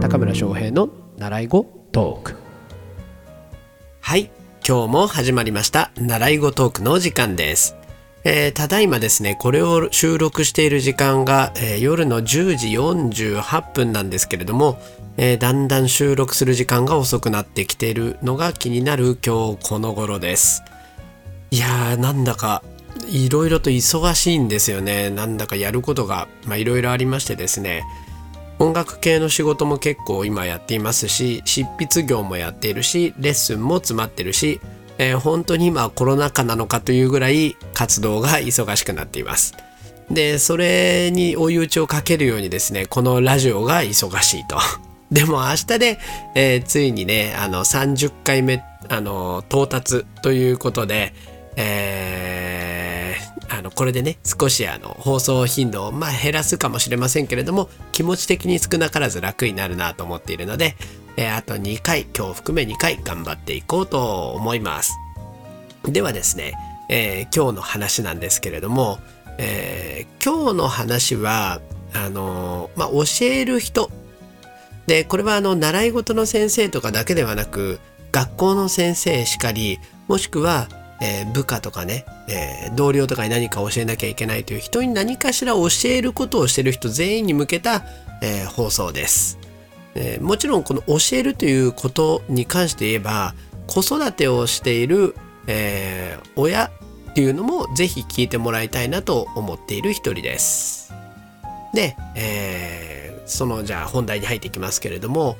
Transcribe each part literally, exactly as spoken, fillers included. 高村翔平の習い語トーク。はい、今日も始まりました習い語トークの時間です。えー、ただいまですね、これを収録している時間が、えー、夜のじゅうじよんじゅうはっぷんなんですけれども、えー、だんだん収録する時間が遅くなってきているのが気になる今日この頃です。いやー、なんだかいろいろと忙しいんですよね。なんだかやることがまあいろいろありましてですね、音楽系の仕事も結構今やっていますし、執筆業もやっているし、レッスンも詰まってるし、えー、本当に今コロナ禍なのかというぐらい活動が忙しくなっています。で、それに追い打ちをかけるようにですね、このラジオが忙しいと。でも明日で、えー、ついにね、あのさんじゅっかいめ、あの到達ということで、えー、あのこれでね、少しあの放送頻度をまあ減らすかもしれませんけれども、気持ち的に少なからず楽になるなと思っているので、えー、あとにかい、今日含めにかい頑張っていこうと思います。ではですね、えー、今日の話なんですけれども、えー、今日の話はあのーまあ、教える人で、これはあの習い事の先生とかだけではなく、学校の先生しかり、もしくはえー、部下とかね、えー、同僚とかに何か教えなきゃいけないという人に何かしら教えることをしている人全員に向けた、えー、放送です。えー、もちろんこの教えるということに関して言えば、子育てをしている、えー、親っていうのもぜひ聞いてもらいたいなと思っている一人です。で、えー、そのじゃあ本題に入っていきますけれども、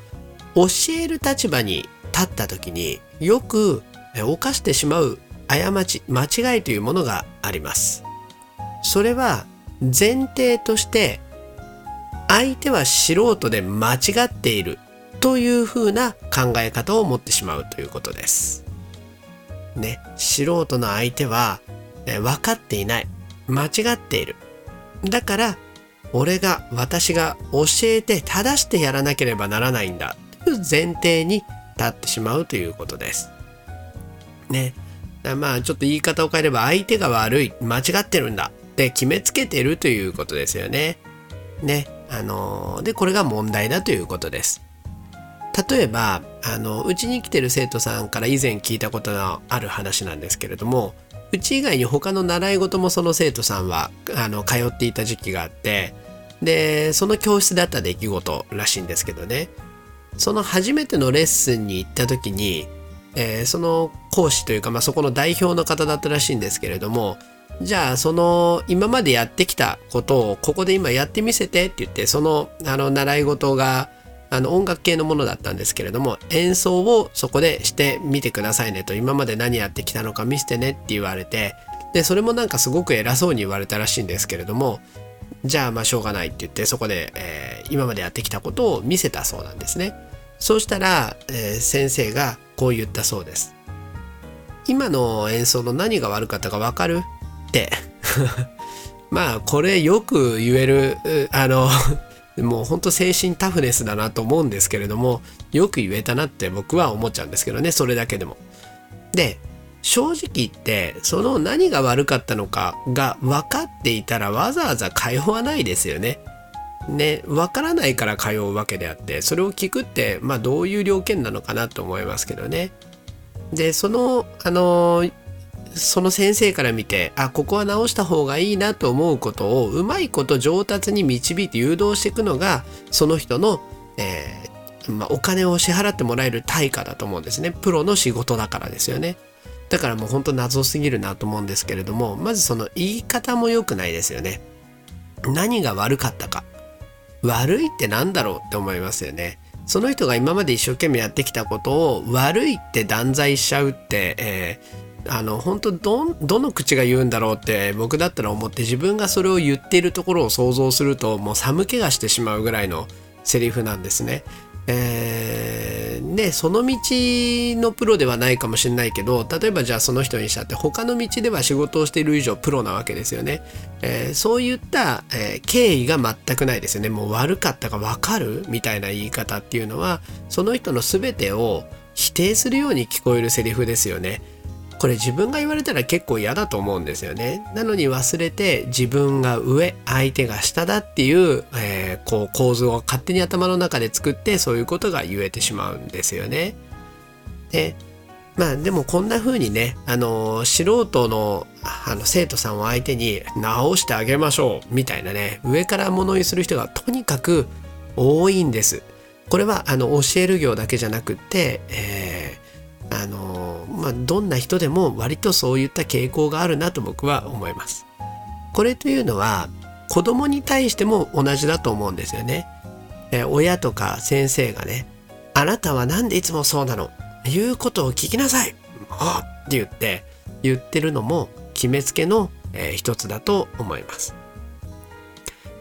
教える立場に立った時によく、えー、犯してしまう過ち、間違いというものがあります。それは前提として、相手は素人で間違っているというふうな考え方を持ってしまうということです。ね、素人の相手は、ね、分かっていない、間違っている。だから俺が私が教えて正してやらなければならないんだという前提に立ってしまうということです。ね。まあちょっと言い方を変えれば、相手が悪い、間違ってるんだって決めつけてるということですよね。ね、あのー、でこれが問題だということです。例えばあのうちに来てる生徒さんから以前聞いたことのある話なんですけれども、うち以外に他の習い事もその生徒さんはあの通っていた時期があって、でその教室だった出来事らしいんですけどね、その初めてのレッスンに行った時に、えー、その講師というか、まあ、そこの代表の方だったらしいんですけれども、じゃあその今までやってきたことをここで今やってみせてって言って、そのあの習い事があの音楽系のものだったんですけれども、演奏をそこでしてみてくださいねと、今まで何やってきたのか見せてねって言われて、でそれもなんかすごく偉そうに言われたらしいんですけれども、じゃあまあしょうがないって言って、そこで、えー、今までやってきたことを見せたそうなんですね。そうしたら、えー、先生がこう言ったそうです。今の演奏の何が悪かったか分かるって。まあこれよく言える、あのもう本当精神タフネスだなと思うんですけれども、よく言えたなって僕は思っちゃうんですけどね、それだけでも。で、正直言ってその何が悪かったのかが分かっていたら、わざわざ通わないですよね。ね、分からないから通うわけであって、それを聞くって、まあ、どういう了見なのかなと思いますけどね。でその、あのー、その先生から見て、あ、ここは直した方がいいなと思うことをうまいこと上達に導いて誘導していくのが、その人の、えーまあ、お金を支払ってもらえる対価だと思うんですね。プロの仕事だからですよね。だからもう本当謎すぎるなと思うんですけれども、まずその言い方も良くないですよね。何が悪かったか、悪いってなんだろうって思いますよね。その人が今まで一生懸命やってきたことを悪いって断罪しちゃうって、えー、あの本当 ど, どの口が言うんだろうって僕だったら思って、自分がそれを言っているところを想像すると、もう寒気がしてしまうぐらいのセリフなんですね。えー、でその道のプロではないかもしれないけど、例えばじゃあその人にしたって他の道では仕事をしている以上プロなわけですよね。えー、そういった、えー、経緯が全くないですよね。もう悪かったが分かるみたいな言い方っていうのは、その人の全てを否定するように聞こえるセリフですよね。これ自分が言われたら結構嫌だと思うんですよね。なのに忘れて自分が上相手が下だっていう、えー、こう構図を勝手に頭の中で作って、そういうことが言えてしまうんですよね。でまあでもこんな風にね、あの素人の、あの生徒さんを相手に直してあげましょうみたいなね、上から物言いする人がとにかく多いんです。これはあの教える業だけじゃなくって、えー、あのまあどんな人でも割とそういった傾向があるなと僕は思います。これというのは子供に対しても同じだと思うんですよね。えー、親とか先生がね、あなたはなんでいつもそうなの？言うことを聞きなさいあって言って言ってるのも決めつけの、えー、一つだと思います。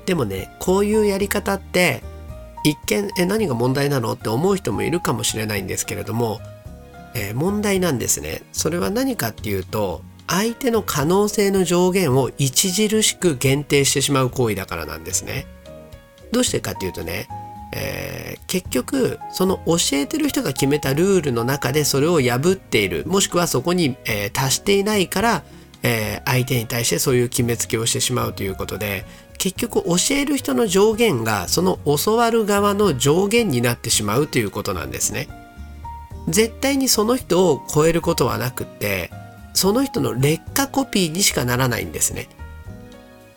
でもね、こういうやり方って一見え何が問題なのって思う人もいるかもしれないんですけれども、えー、問題なんですね。それは何かっていうと、相手の可能性の上限を著しく限定してしまう行為だからなんですね。どうしてかっていうとね、えー、結局その教えてる人が決めたルールの中でそれを破っている、もしくはそこに、えー、達していないから、えー、相手に対してそういう決めつけをしてしまうということで、結局教える人の上限がその教わる側の上限になってしまうということなんですね。絶対にその人を超えることはなくって、その人の劣化コピーにしかならないんですね。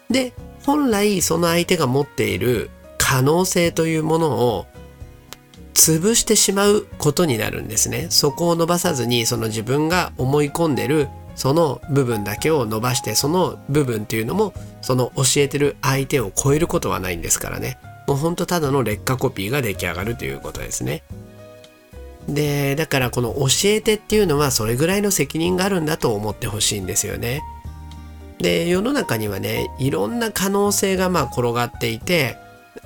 で、本来その相手が持っている可能性というものを潰してしまうことになるんですね。そこを伸ばさずに、その自分が思い込んでるその部分だけを伸ばして、その部分というのもその教えてる相手を超えることはないんですからね。もうほんとただの劣化コピーが出来上がるということですね。で、だからこの教えてっていうのはそれぐらいの責任があるんだと思ってほしいんですよね。で、世の中にはね、いろんな可能性がまあ転がっていて、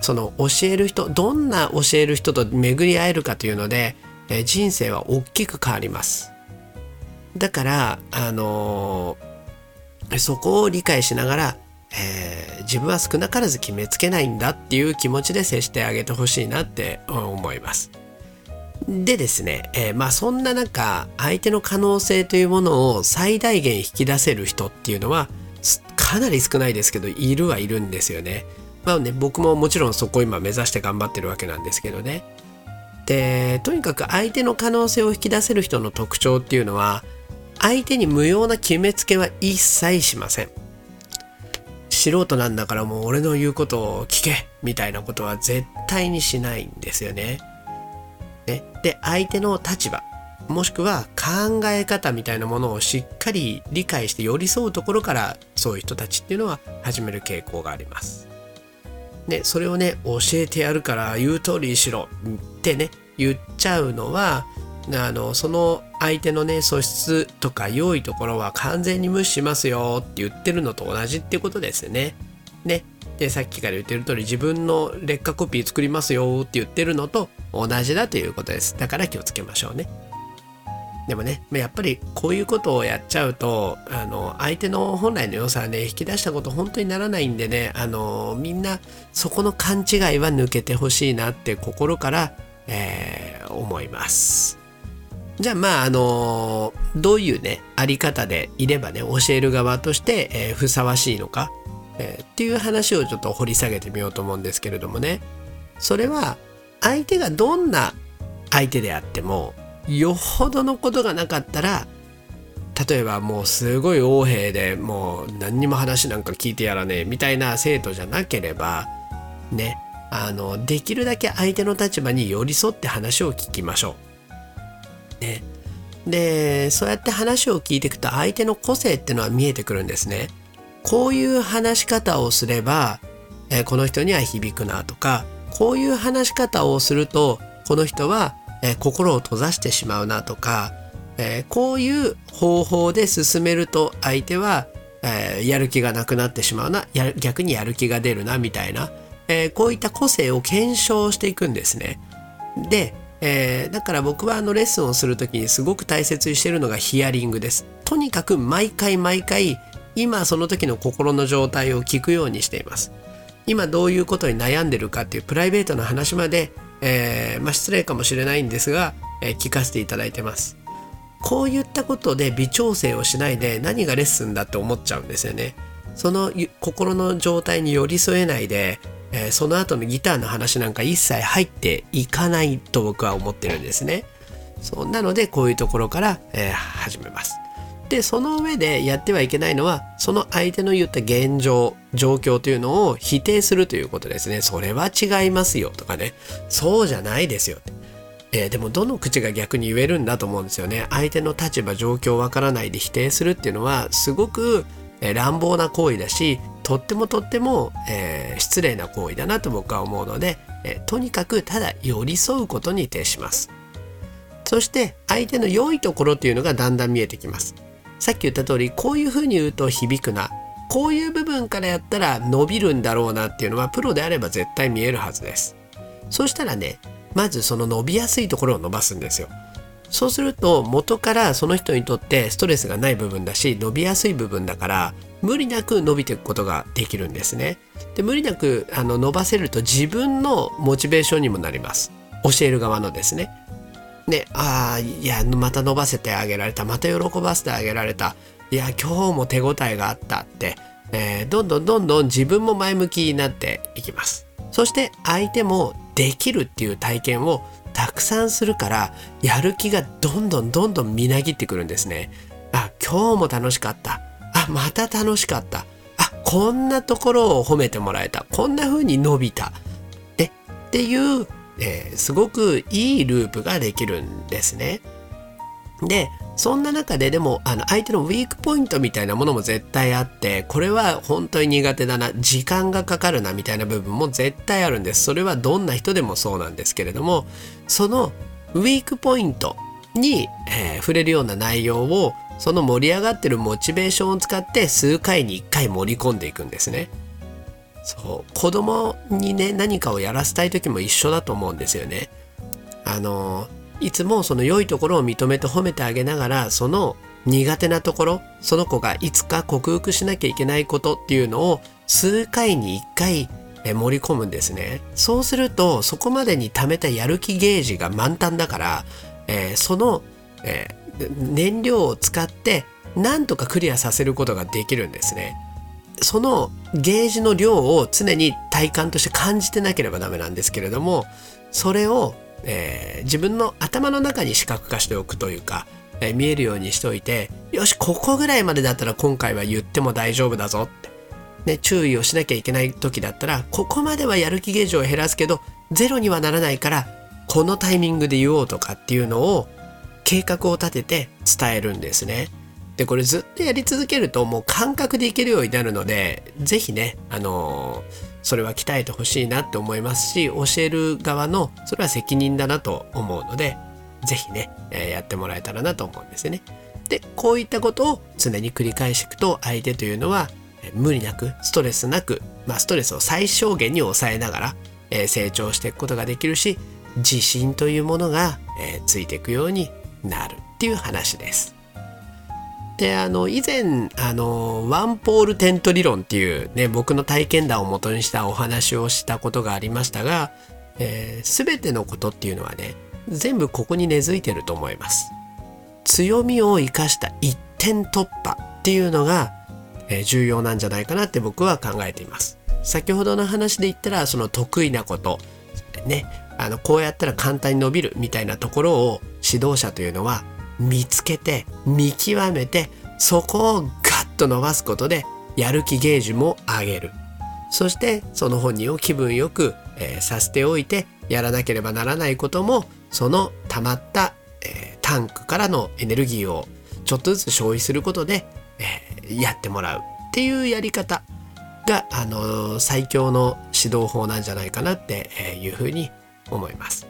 その教える人、どんな教える人と巡り合えるかというので、え人生は大きく変わります。だからあのー、そこを理解しながら、えー、自分は少なからず決めつけないんだっていう気持ちで接してあげてほしいなって思います。でですね、えー、まあそんな中、相手の可能性というものを最大限引き出せる人っていうのはかなり少ないですけど、いるはいるんですよね。まあね、僕ももちろんそこを今目指して頑張ってるわけなんですけどね。で、とにかく相手の可能性を引き出せる人の特徴っていうのは、相手に無用な決めつけは一切しません。素人なんだからもう俺の言うことを聞けみたいなことは絶対にしないんですよね。ね、で、相手の立場、もしくは考え方みたいなものをしっかり理解して寄り添うところから、そういう人たちっていうのは始める傾向があります。ね、それをね、教えてやるから言う通りしろってね、言っちゃうのは、あのその相手のね、素質とか良いところは完全に無視しますよって言ってるのと同じってことですね。ね、で、さっきから言ってる通り、自分の劣化コピー作りますよって言ってるのと同じだということです。だから気をつけましょうね。でもね、やっぱりこういうことをやっちゃうと、あの相手の本来の良さはね、引き出したこと本当にならないんでね、あのみんなそこの勘違いは抜けてほしいなって心から、えー、思います。じゃあまああのどういうねあり方でいればね、教える側として、えー、ふさわしいのか、えー、っていう話をちょっと掘り下げてみようと思うんですけれどもね。それは相手がどんな相手であっても、よほどのことがなかったら、例えばもうすごい横柄でもう何にも話なんか聞いてやらねえみたいな生徒じゃなければね、あのできるだけ相手の立場に寄り添って話を聞きましょう、ね、で、そうやって話を聞いていくと相手の個性ってのは見えてくるんですね。こういう話し方をすれば、えー、この人には響くなとか、こういう話し方をするとこの人はえ心を閉ざしてしまうなとか、えー、こういう方法で進めると相手は、えー、やる気がなくなってしまうな、や逆にやる気が出るなみたいな、えー、こういった個性を検証していくんですね。で、えー、だから僕はあのレッスンをするときにすごく大切にしているのがヒアリングです。とにかく毎回毎回今その時の心の状態を聞くようにしています。今どういうことに悩んでるかっていうプライベートの話まで、えーまあ、失礼かもしれないんですが、えー、聞かせていただいてます。こういったことで微調整をしないで何がレッスンだって思っちゃうんですよね。その心の状態に寄り添えないで、えー、その後のギターの話なんか一切入っていかないと僕は思ってるんですね。そうなのでこういうところから、えー、始めます。でその上でやってはいけないのは、その相手の言った現状状況というのを否定するということですね。それは違いますよとかね、そうじゃないですよって、えー、でもどの口が逆に言えるんだと思うんですよね。相手の立場状況わからないで否定するっていうのはすごく、えー、乱暴な行為だし、とってもとっても、えー、失礼な行為だなと僕は思うので、えー、とにかくただ寄り添うことに徹します。そして相手の良いところっていうのがだんだん見えてきます。さっき言った通り、こういうふうに言うと響くな、こういう部分からやったら伸びるんだろうなっていうのはプロであれば絶対見えるはずです。そうしたらね、まずその伸びやすいところを伸ばすんですよ。そうすると元からその人にとってストレスがない部分だし、伸びやすい部分だから無理なく伸びていくことができるんですね。で無理なくあの伸ばせると自分のモチベーションにもなります。教える側のですね。ね、ああいやまた伸ばせてあげられた、また喜ばせてあげられた、いや今日も手応えがあったって、えー、どんどんどんどん自分も前向きになっていきます。そして相手もできるっていう体験をたくさんするから、やる気がどんどんどんどんみなぎってくるんですね。あ今日も楽しかった、あまた楽しかった、あこんなところを褒めてもらえた、こんな風に伸びた、ね、っていうえー、すごくいいループができるんですね。でそんな中ででもあの相手のウィークポイントみたいなものも絶対あって、これは本当に苦手だな、時間がかかるなみたいな部分も絶対あるんです。それはどんな人でもそうなんですけれども、そのウィークポイントに、えー、触れるような内容をその盛り上がってるモチベーションを使って数回にいっかい盛り込んでいくんですね。そう子供にね、何かをやらせたい時も一緒だと思うんですよね。あのいつもその良いところを認めて褒めてあげながら、その苦手なところ、その子がいつか克服しなきゃいけないことっていうのを数回にいっかい盛り込むんですね。そうするとそこまでに溜めたやる気ゲージが満タンだから、えー、その、えー、燃料を使ってなんとかクリアさせることができるんですね。そのゲージの量を常に体感として感じてなければダメなんですけれども、それを、えー、自分の頭の中に視覚化しておくというか、えー、見えるようにしておいて、よしここぐらいまでだったら今回は言っても大丈夫だぞって、ね、注意をしなきゃいけない時だったら、ここまではやる気ゲージを減らすけどゼロにはならないからこのタイミングで言おうとかっていうのを計画を立てて伝えるんですね。でこれずっとやり続けるともう感覚でいけるようになるので、ぜひね、あのー、それは鍛えてほしいなって思いますし、教える側のそれは責任だなと思うので、ぜひね、えー、やってもらえたらなと思うんですよね。でこういったことを常に繰り返していくと、相手というのは無理なくストレスなく、まあ、ストレスを最小限に抑えながら、えー、成長していくことができるし、自信というものが、えー、ついていくようになるっていう話です。であの以前あのワンポールテント理論っていう、ね、僕の体験談を元にしたお話をしたことがありましたが、えー、全てのことっていうのはね、全部ここに根付いてると思います。強みを生かした一点突破っていうのが、えー、重要なんじゃないかなって僕は考えています。先ほどの話で言ったら、その得意なこと、ね、あのこうやったら簡単に伸びるみたいなところを指導者というのは見つけて見極めて、そこをガッと伸ばすことでやる気ゲージも上げる。そしてその本人を気分よく、えー、させておいて、やらなければならないこともその溜まった、えー、タンクからのエネルギーをちょっとずつ消費することで、えー、やってもらうっていうやり方が、あのー、最強の指導法なんじゃないかなっていうふうに思います。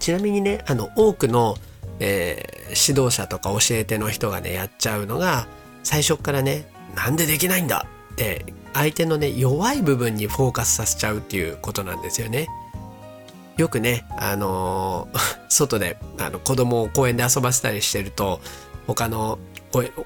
ちなみにね、あの多くのえー、指導者とか教え手の人がねやっちゃうのが、最初からねなんでできないんだって相手のね弱い部分にフォーカスさせちゃうっていうことなんですよね。よくね、あのー、外であの子供を公園で遊ばせたりしてると、他の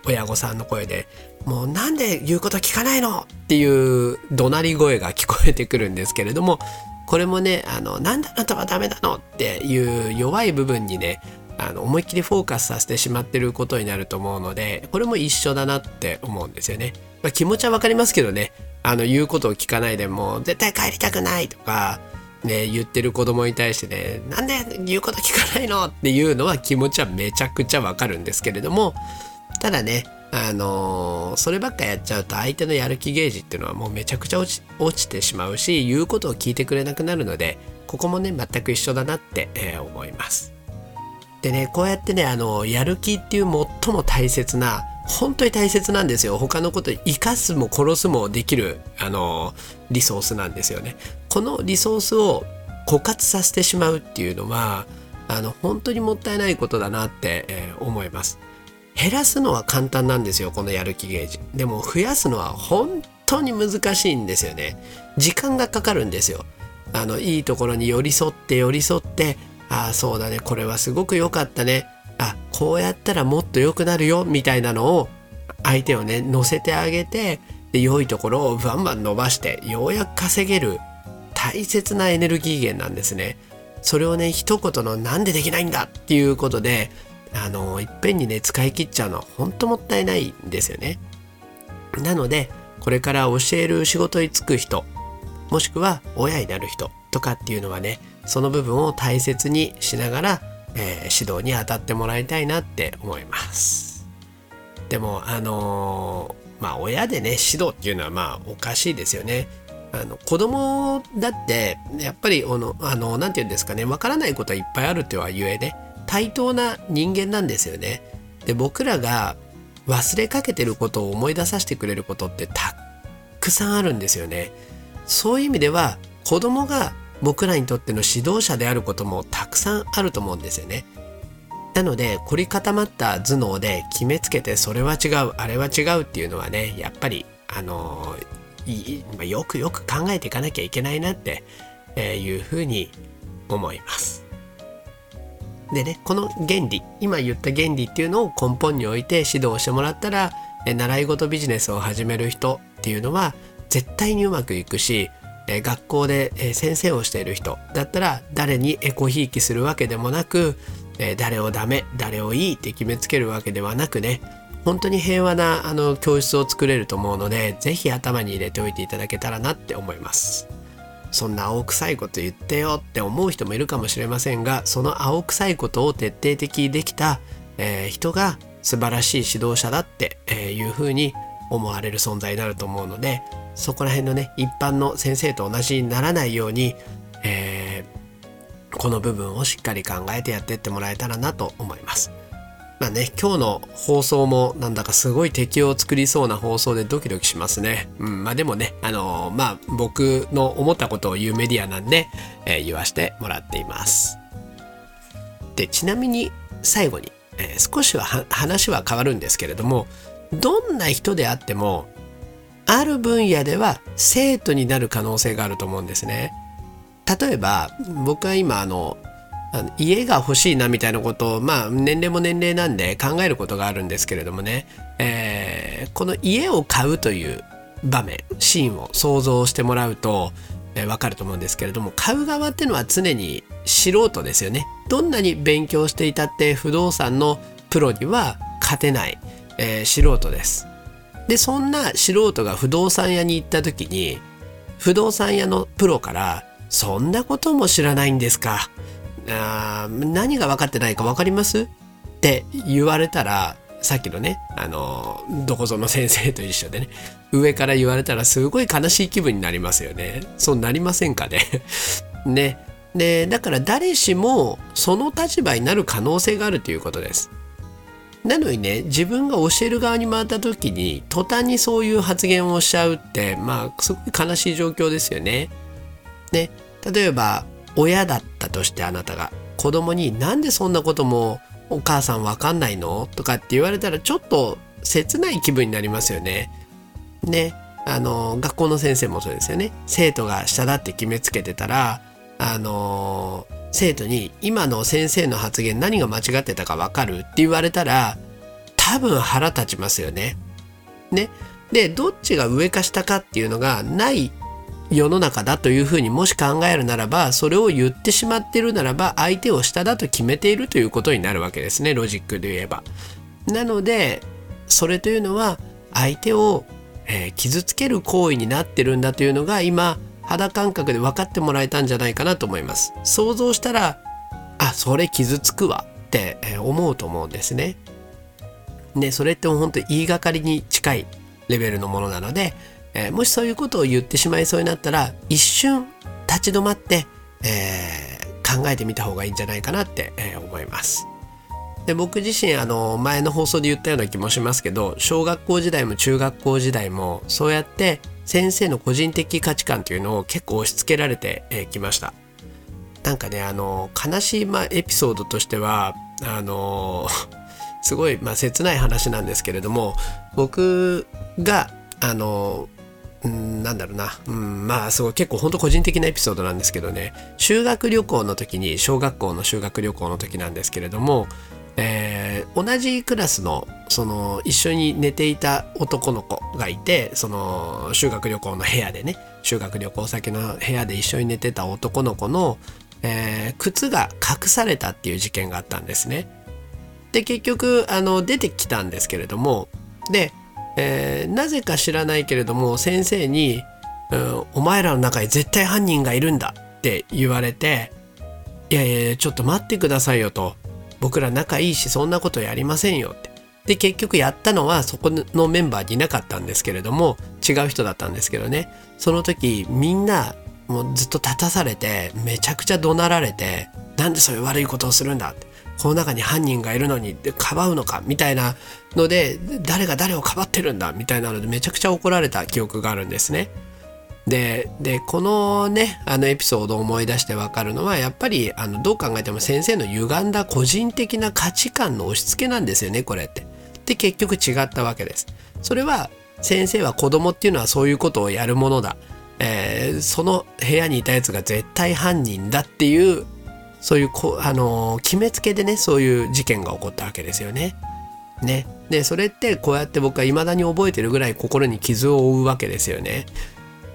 親御さんの声でもうなんで言うこと聞かないのっていう怒鳴り声が聞こえてくるんですけれども、これもね、あのなんだあなたはダメなのっていう弱い部分にね、あの思いっきりフォーカスさせてしまってることになると思うので、これも一緒だなって思うんですよね。まあ、気持ちはわかりますけどね、あの言うことを聞かないでもう絶対帰りたくないとかね、言ってる子供に対してね、なんで言うこと聞かないのっていうのは気持ちはめちゃくちゃわかるんですけれども、ただね、あのー、そればっかやっちゃうと相手のやる気ゲージっていうのはもうめちゃくちゃ落ち、落ちてしまうし、言うことを聞いてくれなくなるので、ここもね全く一緒だなって、えー、思います。でね、こうやってね、あのー、やる気っていう最も大切な、本当に大切なんですよ。他のこと生かすも殺すもできる、あのー、リソースなんですよね。このリソースを枯渇させてしまうっていうのはあの本当にもったいないことだなって、えー、思います。減らすのは簡単なんですよ、このやる気ゲージ。でも増やすのは本当に難しいんですよね。時間がかかるんですよ。あのいいところに寄り添って寄り添って、ああそうだね、これはすごく良かったね、あこうやったらもっと良くなるよみたいなのを相手をね乗せてあげて、で良いところをバンバン伸ばしてようやく稼げる大切なエネルギー源なんですね。それをね一言のなんでできないんだっていうことであのいっぺんにね使い切っちゃうのは本当もったいないんですよね。なのでこれから教える仕事に就く人、もしくは親になる人とかっていうのはね、その部分を大切にしながら、えー、指導に当たってもらいたいなって思います。でもあのー、まあ親でね指導っていうのはまあおかしいですよね。あの子供だってやっぱりあのあのなんていうんですかね、わからないことはいっぱいあるとはゆえね、対等な人間なんですよね。で僕らが忘れかけてることを思い出させてくれることってたくさんあるんですよね。そういう意味では子供が僕らにとっての指導者であることもたくさんあると思うんですよね。なので凝り固まった頭脳で決めつけてそれは違うあれは違うっていうのはね、やっぱりあのよくよく考えていかなきゃいけないなっていうふうに思います。でね、この原理、今言った原理っていうのを根本に置いて指導してもらったら、習い事ビジネスを始める人っていうのは絶対にうまくいくし、学校で先生をしている人だったら誰にエコひいきするわけでもなく、誰をダメ誰をいいって決めつけるわけではなくね、本当に平和なあの教室を作れると思うので、ぜひ頭に入れておいていただけたらなって思います。そんな青臭いこと言ってよって思う人もいるかもしれませんが、その青臭いことを徹底的にできた、えー、人が素晴らしい指導者だっていうふうに思われる存在になると思うので、そこら辺のね一般の先生と同じにならないように、えー、この部分をしっかり考えてやってってもらえたらなと思います。まあね、今日の放送もなんだかすごい敵を作りそうな放送でドキドキしますね。うん、まあでもね、あのー、まあ僕の思ったことを言うメディアなんで、えー、言わせてもらっています。で、ちなみに最後に、えー、少しは話は変わるんですけれども、どんな人であっても、ある分野では生徒になる可能性があると思うんですね。例えば、僕は今あの、あの家が欲しいなみたいなことを、まあ年齢も年齢なんで考えることがあるんですけれどもね、えー、この家を買うという場面シーンを想像してもらうと、えー、分かると思うんですけれども、買う側っていうのは常に素人ですよね。どんなに勉強していたって不動産のプロには勝てない、えー、素人です。でそんな素人が不動産屋に行った時に、不動産屋のプロから「そんなことも知らないんですか」あ何が分かってないか分かりますって言われたら、さっきのねあのどこぞの先生と一緒でね上から言われたらすごい悲しい気分になりますよね。そうなりませんかね。ねでだから誰しもその立場になる可能性があるということです。なのにね、自分が教える側に回った時に途端にそういう発言をしちゃうってまあすごく悲しい状況ですよね。ね、例えば親だったとして、あなたが子供になんでそんなこともお母さんわかんないのとかって言われたらちょっと切ない気分になりますよね。ね、あの学校の先生もそうですよね。生徒が下だって決めつけてたら、あの生徒に今の先生の発言何が間違ってたかわかるって言われたら多分腹立ちますよね。ね、でどっちが上か下かっていうのがない世の中だというふうにもし考えるならば、それを言ってしまってるならば相手を下だと決めているということになるわけですね、ロジックで言えば。なのでそれというのは相手を、えー、傷つける行為になってるんだというのが今肌感覚で分かってもらえたんじゃないかなと思います。想像したら、あ、それ傷つくわって思うと思うんですね。でそれって本当に言いがかりに近いレベルのものなので、えー、もしそういうことを言ってしまいそうになったら一瞬立ち止まって、えー、考えてみた方がいいんじゃないかなって、えー、思います。で僕自身あの前の放送で言ったような気もしますけど、小学校時代も中学校時代もそうやって先生の個人的価値観というのを結構押し付けられてえー、きました。なんかねあの悲しい、まあ、エピソードとしてはあのすごい、まあ、切ない話なんですけれども、僕があのんなんだろうな、うん、まあすごい結構本当個人的なエピソードなんですけどね、修学旅行の時に小学校の修学旅行の時なんですけれども、えー、同じクラスのその一緒に寝ていた男の子がいて、その修学旅行の部屋でね、修学旅行先の部屋で一緒に寝てた男の子の、えー、靴が隠されたっていう事件があったんですね。で結局あの出てきたんですけれども、で、えー、なぜか知らないけれども先生に、うん、お前らの中に絶対犯人がいるんだって言われて、いやいやちょっと待ってくださいよと、僕ら仲いいしそんなことやりませんよって。で結局やったのはそこのメンバーにいなかったんですけれども違う人だったんですけどね、その時みんなもうずっと立たされてめちゃくちゃ怒鳴られて、なんでそういう悪いことをするんだって、この中に犯人がいるのにかばうのかみたいなので、誰が誰をかばってるんだみたいなのでめちゃくちゃ怒られた記憶があるんですね。で, でこのねあのエピソードを思い出して分かるのは、やっぱりあのどう考えても先生の歪んだ個人的な価値観の押し付けなんですよねこれって。で結局違ったわけです。それは先生は子供っていうのはそういうことをやるものだ、えー、その部屋にいたやつが絶対犯人だっていうそういうこ、あのー、決めつけでねそういう事件が起こったわけですよね。ねでそれってこうやって僕は未だに覚えてるぐらい心に傷を負うわけですよね。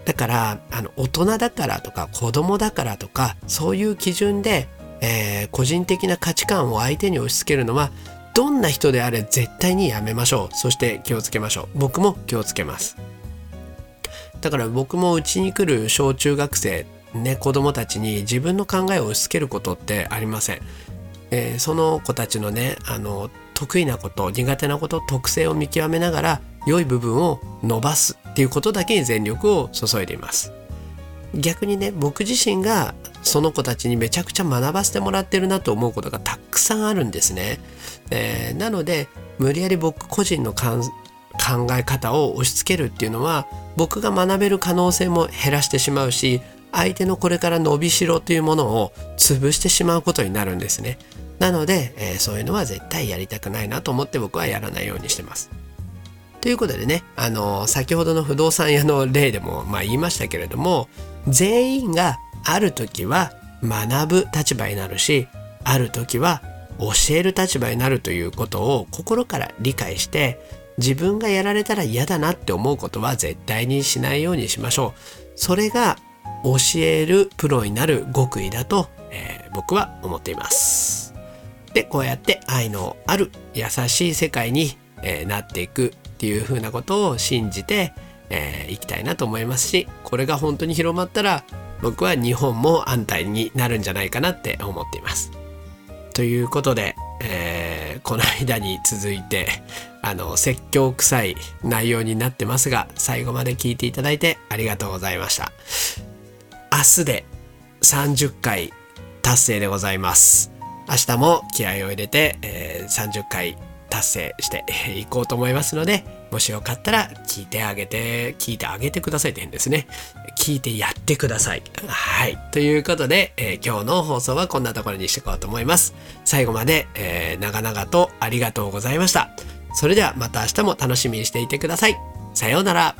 だからあの大人だからとか子供だからとかそういう基準で、えー、個人的な価値観を相手に押し付けるのはどんな人であれ絶対にやめましょう。そして気をつけましょう。僕も気をつけます。だから僕もうちに来る小中学生、ね、子供たちに自分の考えを押し付けることってありません。えー、その子たちのねあの得意なこと苦手なこと特性を見極めながら良い部分を伸ばすっていうことだけに全力を注いでいます。逆にね僕自身がその子たちにめちゃくちゃ学ばせてもらってるなと思うことがたくさんあるんですね。えー、なので無理やり僕個人の考え方を押し付けるっていうのは僕が学べる可能性も減らしてしまうし、相手のこれから伸びしろというものを潰してしまうことになるんですね。なので、えー、そういうのは絶対やりたくないなと思って僕はやらないようにしてます。ということでね、あのー、先ほどの不動産屋の例でもまあ言いましたけれども、全員がある時は学ぶ立場になるし、ある時は教える立場になるということを心から理解して、自分がやられたら嫌だなって思うことは絶対にしないようにしましょう。それが教えるプロになる極意だと、えー、僕は思っています。で、こうやって愛のある優しい世界に、えー、なっていく。っていう風なことを信じて、えー、いきたいなと思いますし、これが本当に広まったら僕は日本も安泰になるんじゃないかなって思っています。ということで、えー、この間に続いてあの説教臭い内容になってますが、最後まで聞いていただいてありがとうございました。明日でさんじゅっかい達成でございます。明日も気合を入れて、えー、さんじゅっかい達成していこうと思いますので、もしよかったら聞いてあげて聞いてあげてくださいって変ですね。聞いてやってください。はい。ということで、えー、今日の放送はこんなところにしていこうと思います。最後まで、えー、長々とありがとうございました。それではまた明日も楽しみにしていてください。さようなら。